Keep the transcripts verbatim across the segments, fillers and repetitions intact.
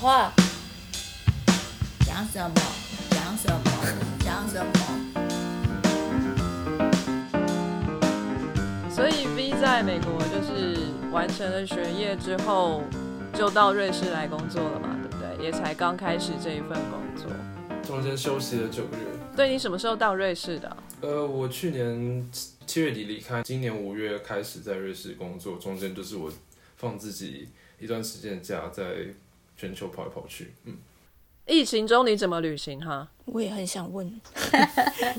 话，讲什么？讲什么？讲什么？所以 V 在美国就是完成了学业之后，就到瑞士来工作了嘛，对不对？也才刚开始这一份工作，中间休息了九个月。对，你什么时候到瑞士的？呃，我去年七月底离开，今年五月开始在瑞士工作，中间就是我放自己一段时间的假，在全球跑来跑去。嗯，疫情中你怎么旅行哈？我也很想问，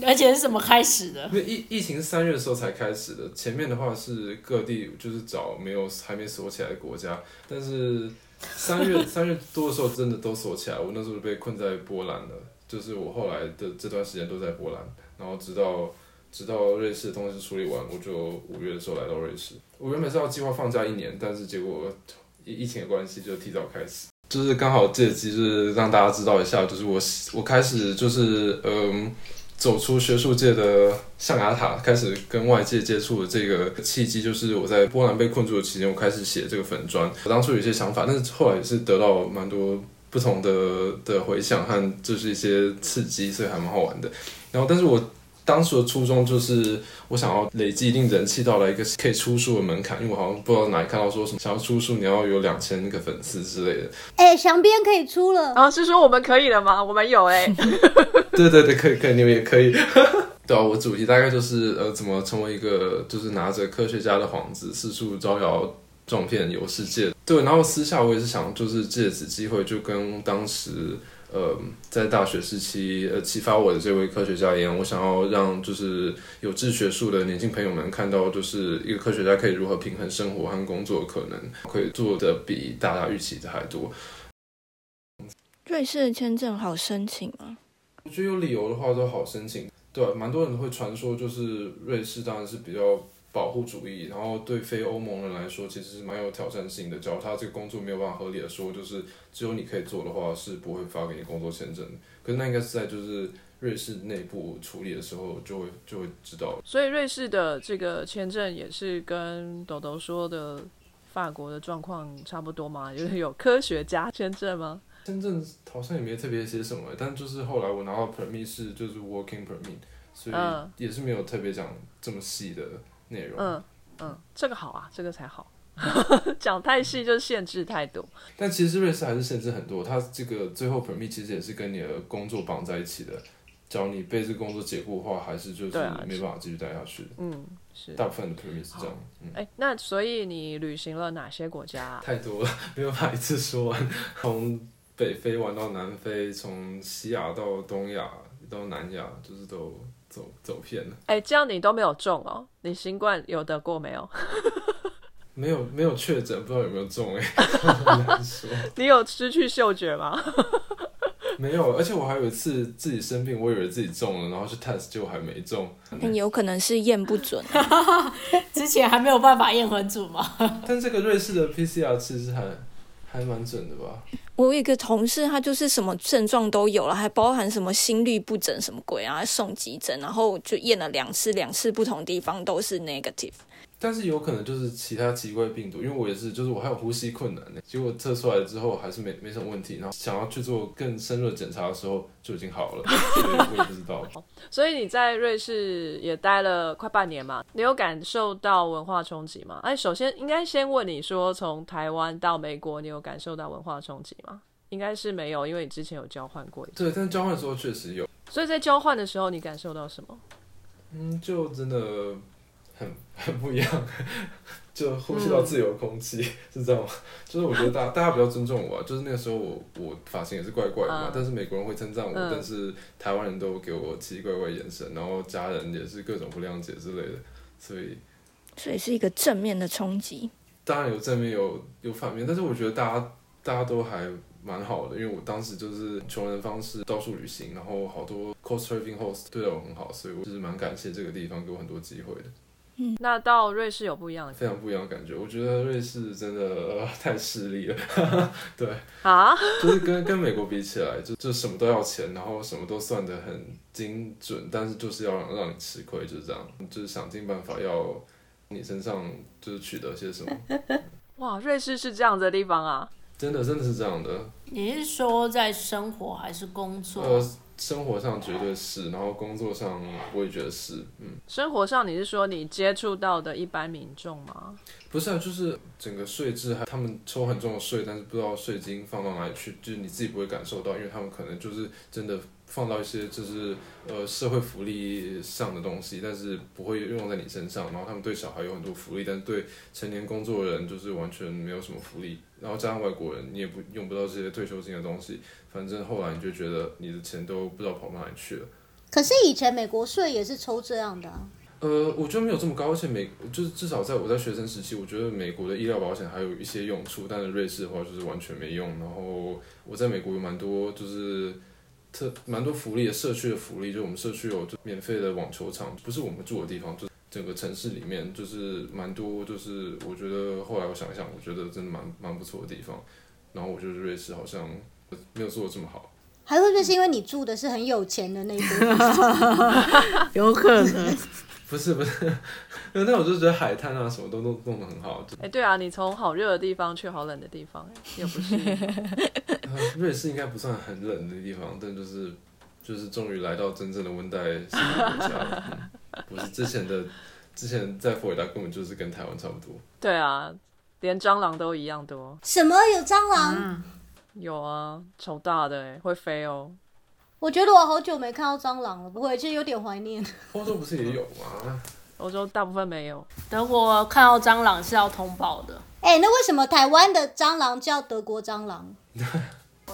而且是怎么开始的？因为疫疫情是三月的时候才开始的，前面的话是各地就是找没有还没锁起来的国家，但是三月三月多的时候真的都锁起来，我那时候就被困在波兰了。就是我后来的这段时间都在波兰，然后直到直到瑞士的东西处理完，我就五月的时候来到瑞士。我原本是要计划放假一年，但是结果疫情的关系就提早开始。就是刚好借机就是让大家知道一下，就是我我开始就是嗯走出学术界的象牙塔，开始跟外界接触的这个契机，就是我在波兰被困住的期间，我开始写这个粉专。我当初有一些想法，但是后来也是得到蛮多不同的的回响和就是一些刺激，所以还蛮好玩的。然后，但是我当时的初衷就是，我想要累积一定人气到了一个可以出书的门槛，因为我好像不知道哪里看到说什么想要出书，你要有两千个粉丝之类的。哎、欸，翔编可以出了啊？是说我们可以了吗？我们有哎、欸。对对对，可以可以，你们也可以。对啊，我主题大概就是呃，怎么成为一个就是拿着科学家的幌子四处招摇。撞骗游世界，对，然后私下我也是想，就是借此机会，就跟当时呃在大学时期呃启发我的这位科学家一样，我想要让就是有志学术的年轻朋友们看到，就是一个科学家可以如何平衡生活和工作的可能，可以做的比大家预期的还多。瑞士的签证好申请吗？我觉得有理由的话都好申请，对、啊，蛮多人会传说就是瑞士当然是比较。保护主义，然后对非欧盟人来说其实是蛮有挑战性的。假如他这个工作没有办法合理的说，就是只有你可以做的话，是不会发给你工作签证的。可是那应该是在就是瑞士内部处理的时候就会就会知道。所以瑞士的这个签证也是跟豆豆说的法国的状况差不多吗？就是有科学家签证吗？签证好像也没特别写什么，但就是后来我拿到 permit 是就是 working permit， 所以也是没有特别讲这么细的。内容嗯嗯，这个好啊，这个才好。讲太细就限制太多，但其实瑞士还是限制很多。它这个最后 permit 其实也是跟你的工作绑在一起的。只要你被这个工作解雇的话，还是就是没办法继续待下去的。嗯，是大部分的 permit 是这样。嗯欸、那所以你旅行了哪些国家、啊？太多了，没有办法一次说完。从北非玩到南非，从西亚到东亚到南亚，就是都。走走偏了，哎、欸，这样你都没有中哦？你新冠有得过没有？没有，没有确诊，不知道有没有中哎、欸，很难说。你有失去嗅觉吗？没有，而且我还有一次自己生病，我以为自己中了，然后去 test 结果还没中。但有可能是验不准，之前还没有办法验很准嘛。但这个瑞士的 P C R 其实还。还蛮准的吧？我有一个同事，他就是什么症状都有了，还包含什么心律不整什么鬼啊，送急诊，然后就验了两次，两次不同地方都是 negative。但是有可能就是其他奇怪病毒，因为我也是，就是我还有呼吸困难呢，结果测出来之后还是没没什么问题，然后想要去做更深入的检查的时候就已经好了，所以我也不知道。所以你在瑞士也待了快半年嘛，你有感受到文化冲击吗？哎，首先应该先问你说，从台湾到美国，你有感受到文化冲击吗？应该是没有，因为你之前有交换过一次。对，但交换的时候确实有。所以在交换的时候，你感受到什么？嗯，就真的。很, 很不一样，就呼吸到自由空气、嗯、是这样吗？就是我觉得大家大家比较尊重我、啊，就是那个时候我我发型也是怪怪的嘛，嗯、但是美国人会称赞我，嗯、但是台湾人都给我奇奇怪怪的眼神，然后家人也是各种不谅解之类的，所以所以是一个正面的冲击。当然有正面有有反面，但是我觉得大家大家都还蛮好的，因为我当时就是穷人方式到处旅行，然后好多 cost surfing host 对待我很好，所以我就是蛮感谢这个地方给我很多机会的。嗯、那到瑞士有不一样的感觉，非常不一样的感觉。我觉得瑞士真的、呃、太势利了，对啊，就是跟跟美国比起来，就就什么都要钱，然后什么都算得很精准，但是就是要让让你吃亏，就是这样，就是想尽办法要你身上就是取得些什么。哇，瑞士是这样子的地方啊！真的真的是这样的。你是说在生活还是工作？呃，生活上绝对是，然后工作上我也觉得是，嗯。生活上你是说你接触到的一般民众吗？不是啊，就是整个税制，他们抽很重的税，但是不知道税金放到哪里去，就是你自己不会感受到，因为他们可能就是真的放到一些就是呃社会福利上的东西，但是不会用在你身上。然后他们对小孩有很多福利，但是对成年工作的人就是完全没有什么福利。然后加上外国人，你也不用不到这些退休金的东西。反正后来你就觉得你的钱都不知道跑到哪里去了。可是以前美国税也是抽这样的啊。呃，我觉得没有这么高，而且美就是至少在我在学生时期，我觉得美国的医疗保险还有一些用处，但是瑞士的话就是完全没用。然后我在美国有蛮多就是特蛮多福利的，社区的福利，就我们社区有就免费的网球场，不是我们住的地方，就整个城市里面就是蛮多，就是我觉得后来我想一想，我觉得真的蛮蛮不错的地方。然后我觉得瑞士好像没有做得这么好。还会不会是因为你住的是很有钱的那一个？有可能。不是不是，但我就觉得海滩啊什么都弄弄得很好。哎、欸，对啊，你从好热的地方去好冷的地方，又不是。呃、瑞士应该不算很冷的地方，但就是就是终于来到真正的温带西方国家了。不是之前的，之前在佛罗里达根本就是跟台湾差不多。对啊，连蟑螂都一样多。什么有蟑螂？嗯、有啊，超大的哎、欸，会飞哦。我觉得我好久没看到蟑螂了，不会，其实有点怀念。欧洲不是也有吗？欧洲大部分没有。德国看到蟑螂是要通报的。哎、欸，那为什么台湾的蟑螂叫德国蟑螂？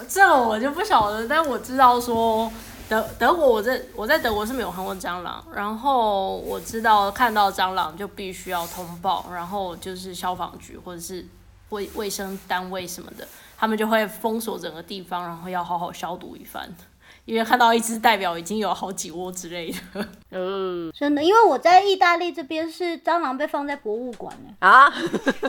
这我就不晓得，但我知道说德德国我在，我在德国是没有看过蟑螂，然后我知道看到蟑螂就必须要通报，然后就是消防局或者是卫卫生单位什么的，他们就会封锁整个地方，然后要好好消毒一番。因为看到一只代表已经有好几窝之类的，嗯，真的，因为我在意大利这边是蟑螂被放在博物馆啊，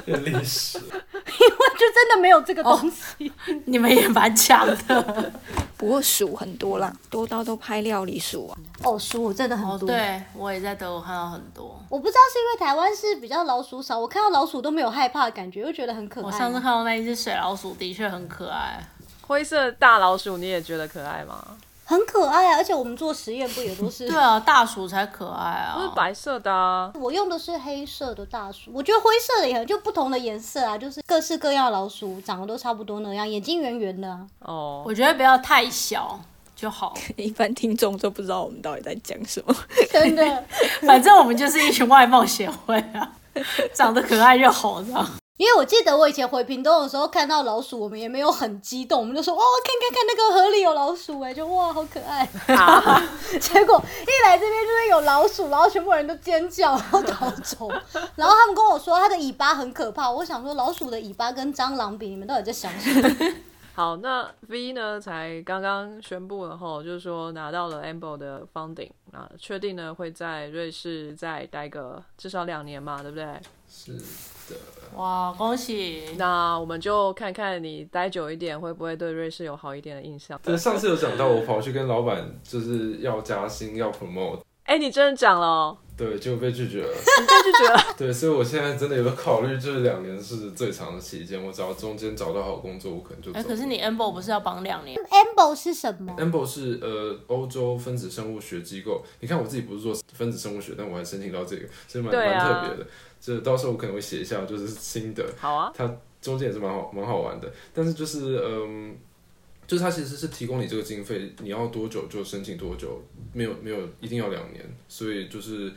历史，因为就真的没有这个东西，哦、你们也蛮强的。不过鼠很多啦，多到都拍料理鼠啊。哦，鼠真的很多。哦、对，我也在德国看到很多。我不知道是因为台湾是比较老鼠少，我看到老鼠都没有害怕的感觉，又觉得很可爱。我上次看到那一只水老鼠的确很可爱，灰色大老鼠你也觉得可爱吗？很可爱啊，而且我们做实验不也都是对啊，大鼠才可爱啊，不是白色的啊，我用的是黑色的大鼠，我觉得灰色的也很，就不同的颜色啊，就是各式各样的老鼠长得都差不多那样，眼睛圆圆的啊。哦，我觉得不要太小就好。一般听众都不知道我们到底在讲什么，真的。反正我们就是一群外貌协会啊，长得可爱就好这样。因为我记得我以前回屏东的时候看到老鼠，我们也没有很激动，我们就说哇、哦，看看看那个河里有老鼠哎，就哇好可爱。啊、结果一来这边就是有老鼠，然后全部人都尖叫，然后逃走。然后他们跟我说它的尾巴很可怕，我想说老鼠的尾巴跟蟑螂比，你们到底在想什么？好，那 V 呢才刚刚宣布了吼，就是说拿到了 E M B O 的 funding 啊，确定呢会在瑞士再待个至少两年嘛，对不对？是的。哇，恭喜！那我们就看看你待久一点会不会对瑞士有好一点的印象。对，上次有讲到我跑去跟老板就是要加薪要 promote。哎、欸，你真的讲了、哦？对，就被拒绝了。你被拒绝了？对，所以我现在真的有考虑，就是两年是最长的期间。我只要中间找到好工作，我可能就走了。哎、欸，可是你 E M B O 不是要绑两年 ？E M B O 是什么 ？E M B O 是呃欧洲分子生物学机构。你看我自己不是做分子生物学，但我还申请到这个，所以蛮蛮、啊、特别的。就到时候我可能会写一下，就是新的。好啊。它中间也是蛮好蛮好玩的，但是就是嗯。呃就是它其实是提供你这个经费，你要多久就申请多久，没有没有一定要两年，所以就是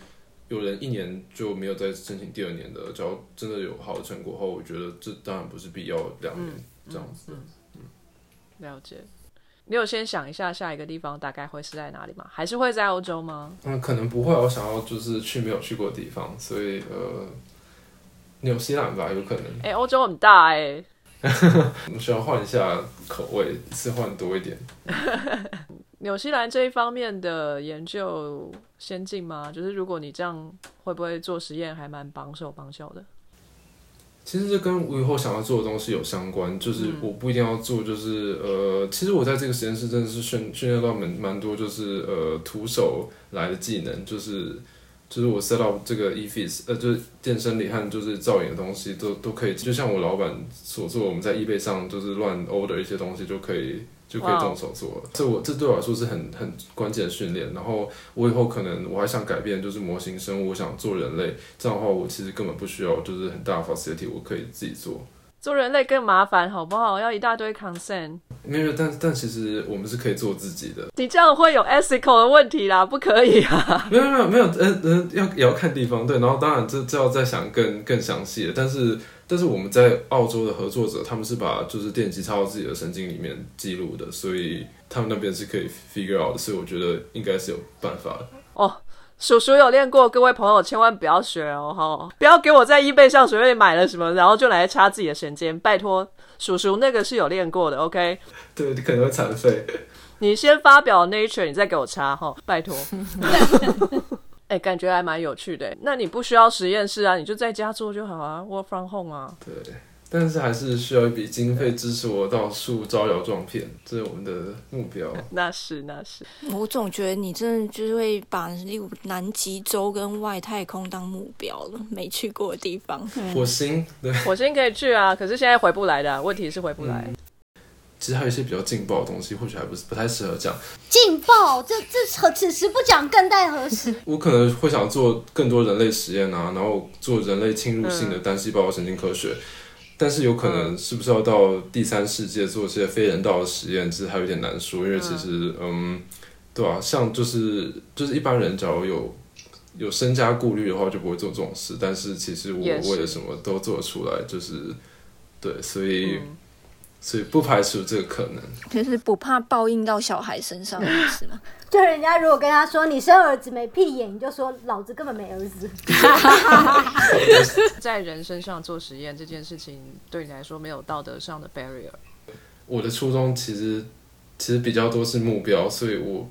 有人一年就没有再申请第二年的，只要真的有好的成果后，我觉得这当然不是必要两年、嗯、这样子的、嗯嗯嗯。了解。你有先想一下下一个地方大概会是在哪里吗？还是会在欧洲吗？嗯，可能不会，我想要就是去没有去过的地方，所以呃，纽西兰吧，有可能。哎、欸，欧洲很大哎、欸。我需要换一下口味，一次换多一点。纽西兰这一方面的研究先进吗？就是如果你这样，会不会做实验还蛮绑手绑脚的？其实这跟我以后想要做的东西有相关，就是我不一定要做，就是呃，其实我在这个实验室真的是训训练到蛮蛮多，就是呃，徒手来的技能，就是。就是我 set up 这个 E F I S， 呃，就是健身里和就是造影的东西都都可以，就像我老板所做，我们在 eBay 上就是乱 order 一些东西就可以就可以动手做了。这我这对我来说是很很关键的训练。然后我以后可能我还想改变，就是模型生物，我想做人类，这样的话我其实根本不需要就是很大的 facility， 我可以自己做。做人类更麻烦，好不好？要一大堆 consent。没有，但但其实我们是可以做自己的。你这样会有 ethical 的问题啦，不可以啊。没有没有没有，呃呃，要也要看地方，对。然后当然这这要再想更更详细的，但是但是我们在澳洲的合作者，他们是把就是电极插到自己的神经里面记录的，所以他们那边是可以 figure out 的，所以我觉得应该是有办法的。哦。叔叔有练过，各位朋友千万不要学哦，哦不要给我在eBay上随便买了什么，然后就来插自己的神经，拜托，叔叔那个是有练过的 ，OK？ 对，你可能会残废。你先发表 Nature， 你再给我插哈、哦，拜托。哎、欸，感觉还蛮有趣的。那你不需要实验室啊，你就在家做就好啊 ，Work from home 啊。对，但是还是需要一笔经费支持我到处招摇撞骗，这是我们的目标。那是那是，我总觉得你真的就是会把例如南极洲跟外太空当目标了，没去过的地方。火星，对，火星可以去啊，可是现在回不来的、啊、问题是回不来、嗯。其实还有一些比较劲爆的东西，或许还不是不太适合讲。劲爆，这这此时不讲更待何时？我可能会想做更多人类实验啊，然后做人类侵入性的单细胞神经科学。嗯，但是有可能是不是要到第三世界做一些非人道的实验，其实还有点难说，因为其实，嗯，对啊，像就是就是一般人，假如有有身家顾虑的话，就不会做这种事。但是其实我为了什么都做得出来，就是对，所以、嗯、所以不排除这个可能。就是不怕报应到小孩身上，是吗？就人家如果跟他说你生儿子没屁眼，你就说老子根本没儿子。在人身上做实验这件事情对你来说没有道德上的 barrier。 我的初衷其实其实比较多是目标，所以我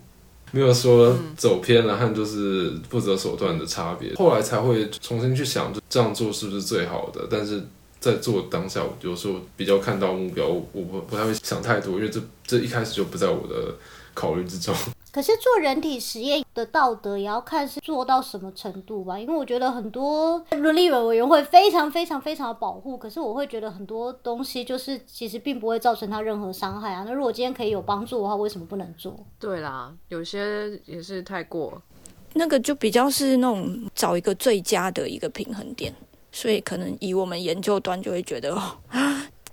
没有说走偏了和就是不择手段的差别，后来才会重新去想就这样做是不是最好的。但是在做当下我有时候比较看到目标，我 不, 不太会想太多，因为 这, 这一开始就不在我的考虑之中。可是做人体实验的道德也要看是做到什么程度吧，因为我觉得很多伦理委员会非常非常非常的保护，可是我会觉得很多东西就是其实并不会造成他任何伤害啊。那如果今天可以有帮助的话，为什么不能做？对啦，有些也是太过，那个就比较是那种找一个最佳的一个平衡点，所以可能以我们研究端就会觉得、哦、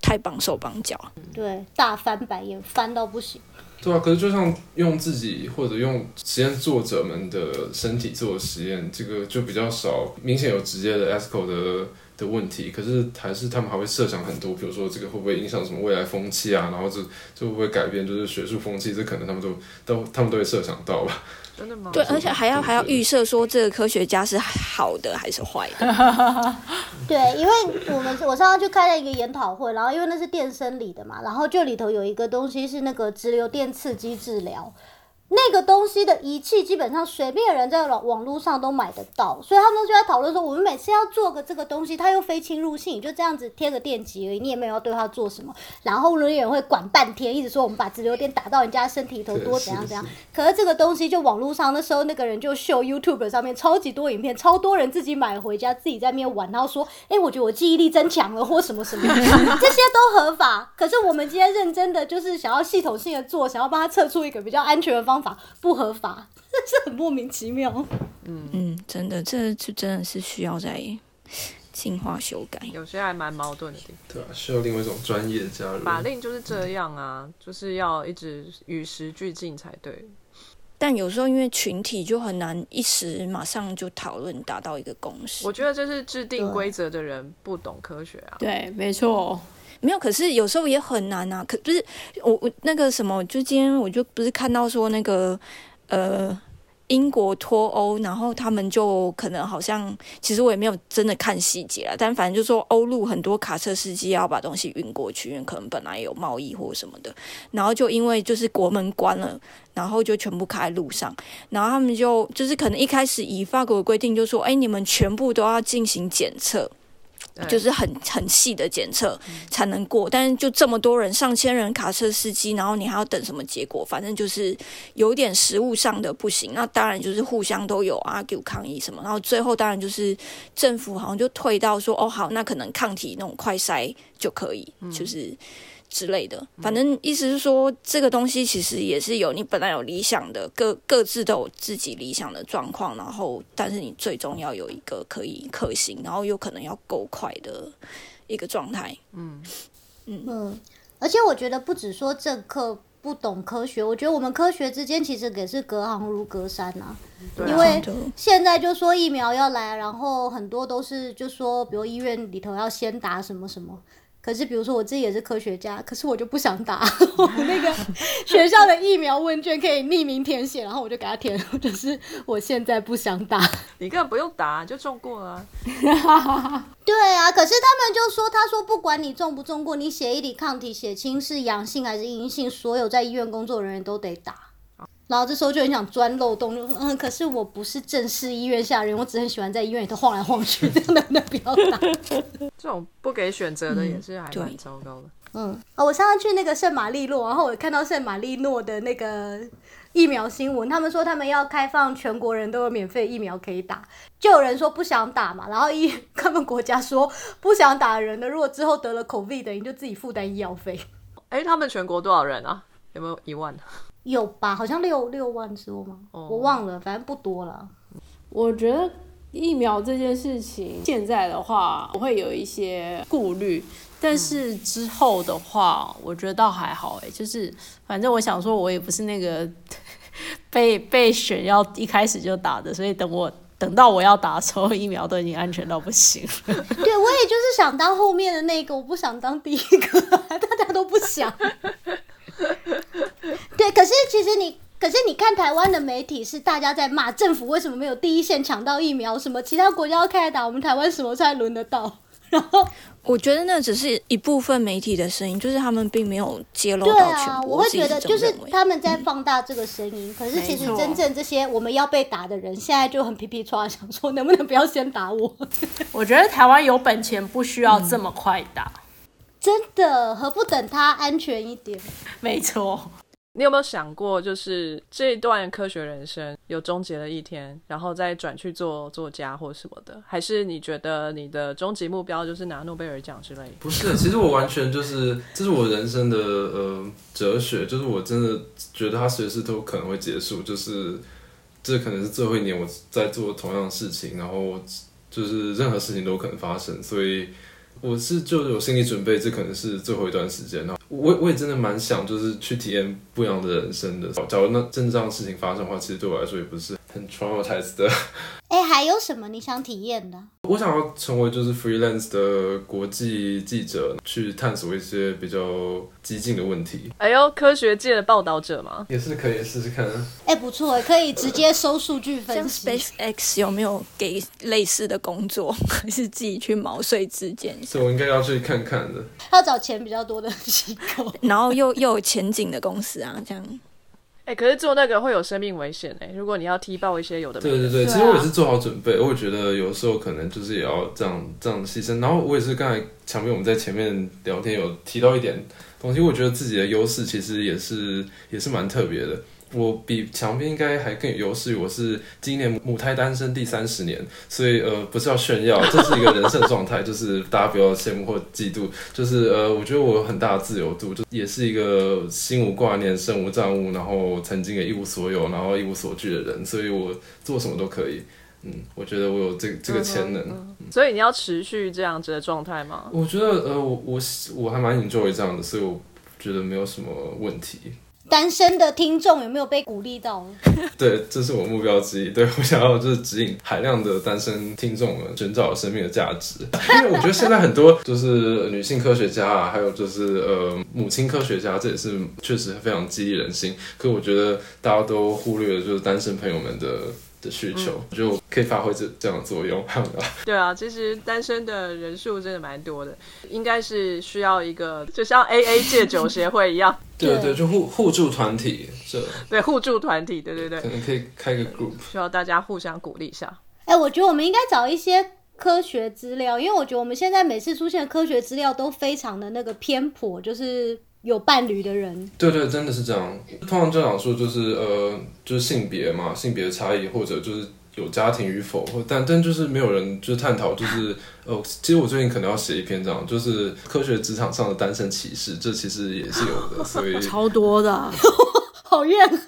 太绑手绑脚，对，大翻白眼翻到不行。对啊，可是就像用自己或者用实验作者们的身体做实验，这个就比较少明显有直接的 ethical 的的问题，可是还是他们还会设想很多，比如说这个会不会影响什么未来风气啊，然后这这会不会改变就是学术风气，这可能他们都都他们都会设想到吧。真的吗？对，而且还要还要预设说这个科学家是好的还是坏的。对，因为我们我上次去开了一个研讨会，然后因为那是电生理的嘛，然后就里头有一个东西是那个直流电刺激治疗，那个东西的仪器基本上随便人在网络上都买得到，所以他们就在讨论说我们每次要做个这个东西，它又非侵入性，你就这样子贴个电极而已，你也没有要对它做什么，然后伦理委员会管半天，一直说我们把直流电打到人家身体里头多怎样怎样，可是这个东西就网络上那时候那个人就秀 YouTube 上面超级多影片，超多人自己买回家自己在那边玩，然后说哎，我觉得我记忆力增强了或什么什么这些都合法，可是我们今天认真的就是想要系统性的做，想要帮他测出一个比较安全的方法方法不合法，这是很莫名其妙。嗯嗯，真的，这就真的是需要在进化修改，有些还蛮矛盾的地方。对啊，需要另外一种专业加入。法令就是这样啊，嗯、就是要一直与时俱进才对。但有时候因为群体就很难一时马上就讨论达到一个共识。我觉得这是制定规则的人不懂科学啊。对，没错。没有，可是有时候也很难啊。可就是我我那个什么，就今天我就不是看到说那个呃英国脱欧，然后他们就可能好像，其实我也没有真的看细节啦，但反正就说欧陆很多卡车司机要把东西运过去，因为可能本来有贸易或什么的，然后就因为就是国门关了，然后就全部开路上，然后他们就就是可能一开始以法国的规定就说，哎，你们全部都要进行检测。就是很很细的检测才能过，但是就这么多人，上千人卡车司机，然后你还要等什么结果？反正就是有点实务上的不行。那当然就是互相都有 argue 抗议什么，然后最后当然就是政府好像就退到说，哦好，那可能抗体那种快筛就可以，嗯、就是之类的。反正意思是说，这个东西其实也是有你本来有理想的，各各自都有自己理想的状况，然后但是你最终要有一个可以可行，然后又可能要够快的一个状态。嗯嗯嗯，而且我觉得不只说政客不懂科学，我觉得我们科学之间其实也是隔行如隔山啊。因为现在就说疫苗要来，然后很多都是就说，比如医院里头要先打什么什么。可是比如说我自己也是科学家，可是我就不想打我们那个学校的疫苗问卷可以匿名填写，然后我就给他填，就是我现在不想打。你根本不用打就中过了、啊、对啊，可是他们就说，他说不管你中不中过，你血液里抗体血清是阳性还是阴性，所有在医院工作人员都得打。然后这时候就很想钻漏洞，就说嗯，可是我不是正式医院下人，我只很喜欢在医院里头晃来晃去，这样能不能不要打？这种不给选择的也是还蛮糟糕的。嗯，啊，我上次去那个圣马力诺，然后我看到圣马力诺的那个疫苗新闻，他们说他们要开放全国人都有免费疫苗可以打，就有人说不想打嘛，然后一他们国家说不想打的人呢，如果之后得了 COVID 的，你就自己负担医药费。哎，他们全国多少人啊？有没有一万？有吧，好像六六万多吗？ Oh. 我忘了，反正不多了。我觉得疫苗这件事情，现在的话我会有一些顾虑，但是之后的话，我觉得倒还好哎、欸，就是反正我想说，我也不是那个被被选要一开始就打的，所以等我。等到我要打的时候，疫苗都已经安全到不行了。对，我也就是想当后面的那个，我不想当第一个，大家都不想。对，可是其实你，可是你看台湾的媒体是大家在骂政府为什么没有第一线抢到疫苗，什么其他国家要开来打，我们台湾什么才轮得到？然后我觉得那只是一部分媒体的声音，就是他们并没有揭露到全部。对啊，我会觉得就是他们在放大这个声音、嗯、可是其实真正这些我们要被打的人现在就很皮皮剉，想说能不能不要先打我。我觉得台湾有本钱不需要这么快打、嗯、真的何不等它安全一点。没错，你有没有想过，就是这段科学人生有终结的一天，然后再转去做作家或什么的？还是你觉得你的终极目标就是拿诺贝尔奖之类的？不是，其实我完全就是，这是我人生的呃哲学，就是我真的觉得它随时都可能会结束，就是这可能是最后一年我在做同样的事情，然后就是任何事情都可能发生，所以我是就有心理准备，这可能是最后一段时间。然后我我也真的蛮想就是去体验不一样的人生的。假如那真正的事情发生的话，其实对我来说也不是很 traumatized 的。哎、欸，还有什么你想体验的？我想要成为就是 freelance 的国际记者，去探索一些比较激进的问题。哎呦，科学界的报道者嘛，也是可以试试看。哎、欸，不错，可以直接收数据分析。像 SpaceX 有没有给类似的工作，还是自己去毛遂自荐？所以我应该要去看看的。要找钱比较多的机构，然后又又有前景的公司啊，这样。哎、欸，可是做那个会有生命危险哎、欸！如果你要踢爆一些有的没的，对对对，其实我也是做好准备。我也觉得有时候可能就是也要这样这样牺牲。然后我也是刚才强斌我们在前面聊天有提到一点东西，我觉得自己的优势其实也是也是蛮特别的。我比强斌应该还更有优势，我是今年母胎单身第三十年，所以呃不是要炫耀，这是一个人生状态，就是大家不要羡慕或嫉妒，就是呃我觉得我有很大的自由度，就也是一个心无挂念、身无障物，然后曾经也一无所有，然后一无所惧的人，所以我做什么都可以。嗯，我觉得我有这这个潜能、嗯嗯，所以你要持续这样子的状态吗？我觉得呃我我我还蛮 enjoy 这样的，所以我觉得没有什么问题。单身的听众有没有被鼓励到？对，这是我目标之一。对，我想要就是指引海量的单身听众们寻找生命的价值，因为我觉得现在很多就是女性科学家啊，还有就是呃母亲科学家，这也是确实非常激励人心。可我觉得大家都忽略了就是单身朋友们的的需求，嗯、就可以发挥这这样的作用。对啊，其实单身的人数真的蛮多的，应该是需要一个就像 A A 戒酒协会一样。对对，就互互助团体，是。对，互助团体，对对对，可能可以开个 group， 需要大家互相鼓励一下。哎、欸，我觉得我们应该找一些科学资料，因为我觉得我们现在每次出现的科学资料都非常的那个偏颇，就是有伴侣的人。对对，真的是这样。通常就想说就是呃，就是性别嘛，性别的差异，或者就是有家庭与否，但但就是没有人就是探讨，就是呃，其实我最近可能要写一篇这样，就是科学职场上的单身歧视，这其实也是有的，所以超多的，好怨恨。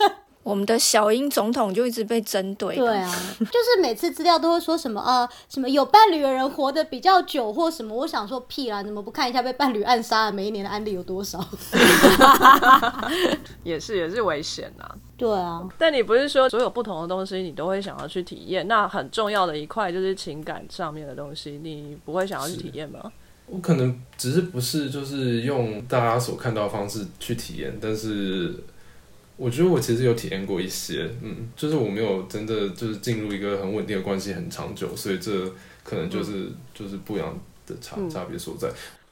我们的小英总统就一直被针对。对啊，就是每次资料都会说什么呃，什么有伴侣的人活得比较久或什么，我想说屁啦，怎么不看一下被伴侣暗杀的每一年的案例有多少？也是也是危险啊。对啊，但你不是说所有不同的东西你都会想要去体验？那很重要的一块就是情感上面的东西，你不会想要去体验吗？我可能只是不是就是用大家所看到的方式去体验，但是我觉得我其实有体验过一些，嗯，就是我没有真的就是进入一个很稳定的关系很长久，所以这可能就是、嗯、就是不一样的差差别所在。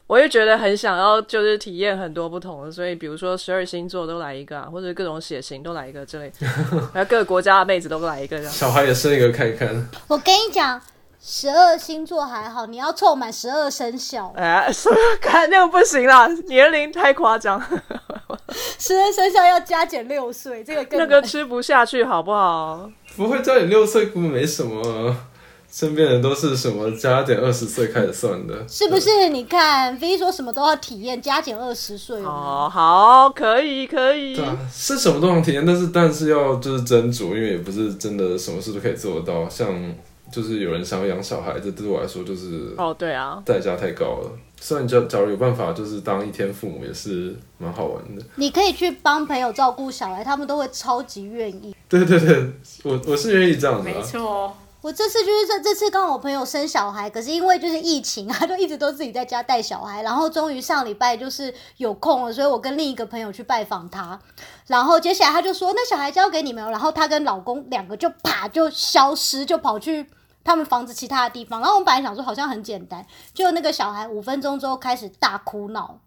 我也觉得很想要就是体验很多不同的，所以比如说十二星座都来一个啊，或者各种血型都来一个之类的，还有各个国家的妹子都来一个这样。小孩也生一个看一看。我跟你讲，十二星座还好，你要凑满十二生肖。哎，看那个不行啦，年龄太夸张。十二生肖要加减六岁，这个更那个吃不下去，好不好？不会加减六岁，根本没什么。身边人都是什么加减二十岁开始算的，是不是？你看非说什么都要体验，加减二十岁哦，好，可以可以。对啊，是什么都能体验，但是但是要就是斟酌，因为也不是真的什么事都可以做得到，像。就是有人想要养小孩，这对我来说就是哦，对啊，代价太高了。虽然假假如有办法，就是当一天父母也是蛮好玩的。你可以去帮朋友照顾小孩，他们都会超级愿意。对对对，我我是愿意这样子、啊。没错，我这次就是这这次刚好我朋友生小孩，可是因为就是疫情，他就一直都自己在家带小孩，然后终于上礼拜就是有空了，所以我跟另一个朋友去拜访他。然后接下来他就说：“那小孩交给你们了。”然后他跟老公两个就啪就消失，就跑去。他们房子其他的地方，然后我们本来想说好像很简单，就那个小孩五分钟之后开始大哭闹，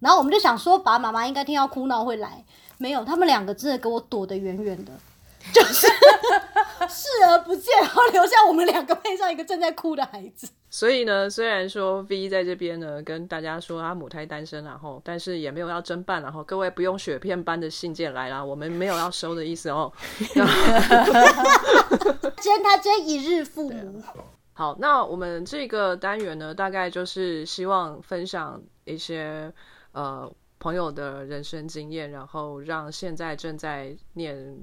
然后我们就想说爸妈妈应该听到哭闹会来，没有，他们两个真的给我躲得远远的，就是视而不见，然后留下我们两个配上一个正在哭的孩子。所以呢，虽然说 V 在这边呢跟大家说他母胎单身，然后但是也没有要侦办，然后各位不用雪片般的信件来啦，我们没有要收的意思哦。真他真一日父母。好，那我们这个单元呢，大概就是希望分享一些呃朋友的人生经验，然后让现在正在念。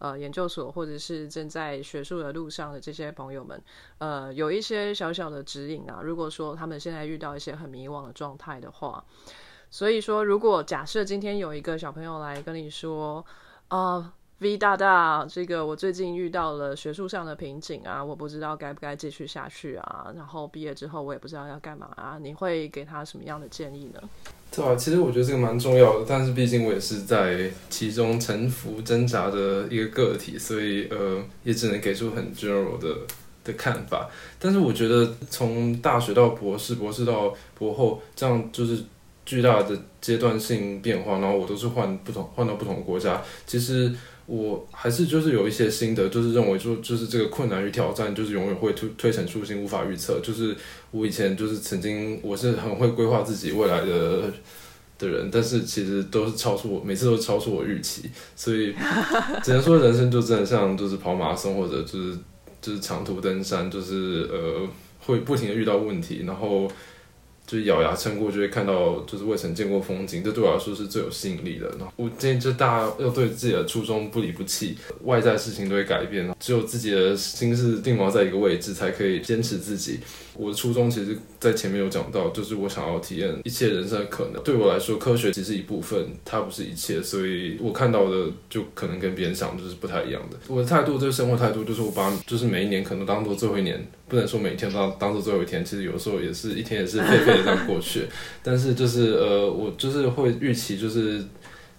呃，研究所或者是正在学术的路上的这些朋友们，呃，有一些小小的指引啊。如果说他们现在遇到一些很迷惘的状态的话，所以说，如果假设今天有一个小朋友来跟你说，啊、呃、，V 大大，这个我最近遇到了学术上的瓶颈啊，我不知道该不该继续下去啊，然后毕业之后我也不知道要干嘛啊，你会给他什么样的建议呢？对啊，其实我觉得这个蛮重要的，但是毕竟我也是在其中沉浮挣扎的一个个体，所以呃，也只能给出很 general 的的看法。但是我觉得从大学到博士，博士到博后，这样就是巨大的阶段性变化，然后我都是换不同换到不同的国家，其实我还是就是有一些心得，就是认为就就是这个困难与挑战就是永远会推推陈出新，无法预测。就是我以前就是曾经我是很会规划自己未来的的人，但是其实都是超出我每次都是超出我预期，所以只能说人生就真的像就是跑马拉松或者就是就是长途登山，就是呃会不停的遇到问题，然后。就是咬牙撑过，就会看到就是未曾见过风景，这对我来说是最有吸引力的。然后我建议，就大家要对自己的初衷不离不弃，外在事情都会改变，只有自己的心是定锚在一个位置，才可以坚持自己。我的初衷其实，在前面有讲到，就是我想要体验一切人生的可能。对我来说，科学只是一部分，它不是一切，所以我看到的就可能跟别人想就是不太一样的。我的态度，就是生活态度，就是我把就是每一年可能当做最后一年。不能说每天当当做最后一天，其实有时候也是一天也是废废的这样过去。但是就是呃，我就是会预期就是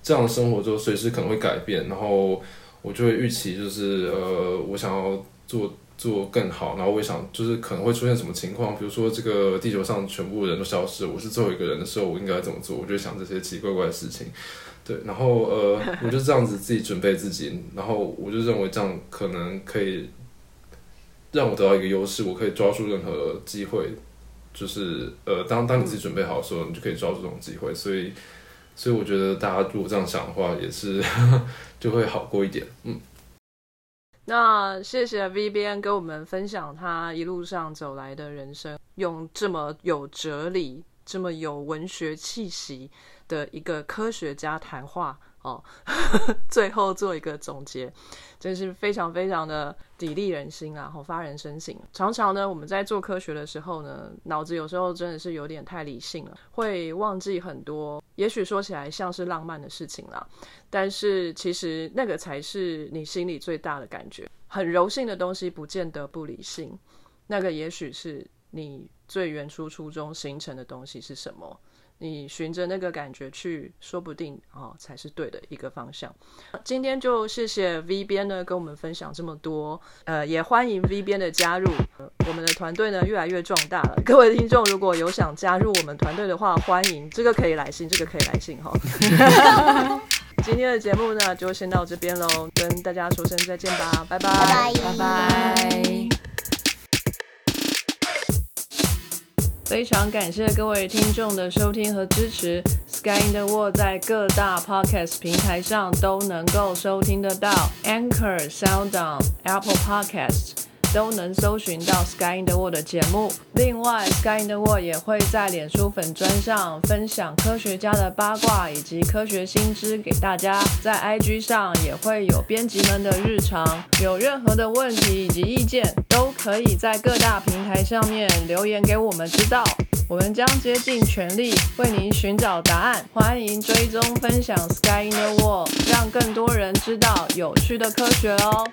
这样的生活就随时可能会改变，然后我就会预期就是呃，我想要做做更好，然后我也想就是可能会出现什么情况，比如说这个地球上全部人都消失，我是最后一个人的时候，我应该怎么做？我就想这些奇怪怪的事情。对，然后呃，我就这样子自己准备自己，然后我就认为这样可能可以。让我得到一个优势，我可以抓住任何机会，就是呃，当当你自己准备好的时候，你就可以抓住这种机会，所以所以我觉得大家如果这样想的话，也是就会好过一点，嗯。那谢谢 V B N 跟我们分享他一路上走来的人生，用这么有哲理、这么有文学气息的一个科学家谈话哦，最后做一个总结，真是非常非常的砥砺人心啊，好发人深省。常常呢，我们在做科学的时候呢，脑子有时候真的是有点太理性了，会忘记很多，也许说起来像是浪漫的事情啦，但是其实那个才是你心里最大的感觉。很柔性的东西不见得不理性，那个也许是你最原初初衷形成的东西是什么，你循着那个感觉去，说不定、哦、才是对的一个方向。今天就谢谢 V 编呢跟我们分享这么多，呃，也欢迎 V 编的加入、呃、我们的团队呢越来越壮大了，各位听众如果有想加入我们团队的话，欢迎，这个可以来信，这个可以来信、哦、今天的节目呢就先到这边咯，跟大家说声再见吧，拜拜拜拜。非常感谢各位听众的收听和支持， Sky in the World 在各大 Podcast 平台上都能够收听得到， Anchor、SoundOn、Apple Podcasts 都能搜寻到 Sky in the World 的节目。另外 Sky in the World 也会在脸书粉专上分享科学家的八卦以及科学新知给大家，在 I G 上也会有编辑们的日常，有任何的问题以及意见都可以在各大平台上面留言给我们知道，我们将竭尽全力为您寻找答案。欢迎追踪分享 Sky in the World， 让更多人知道有趣的科学哦。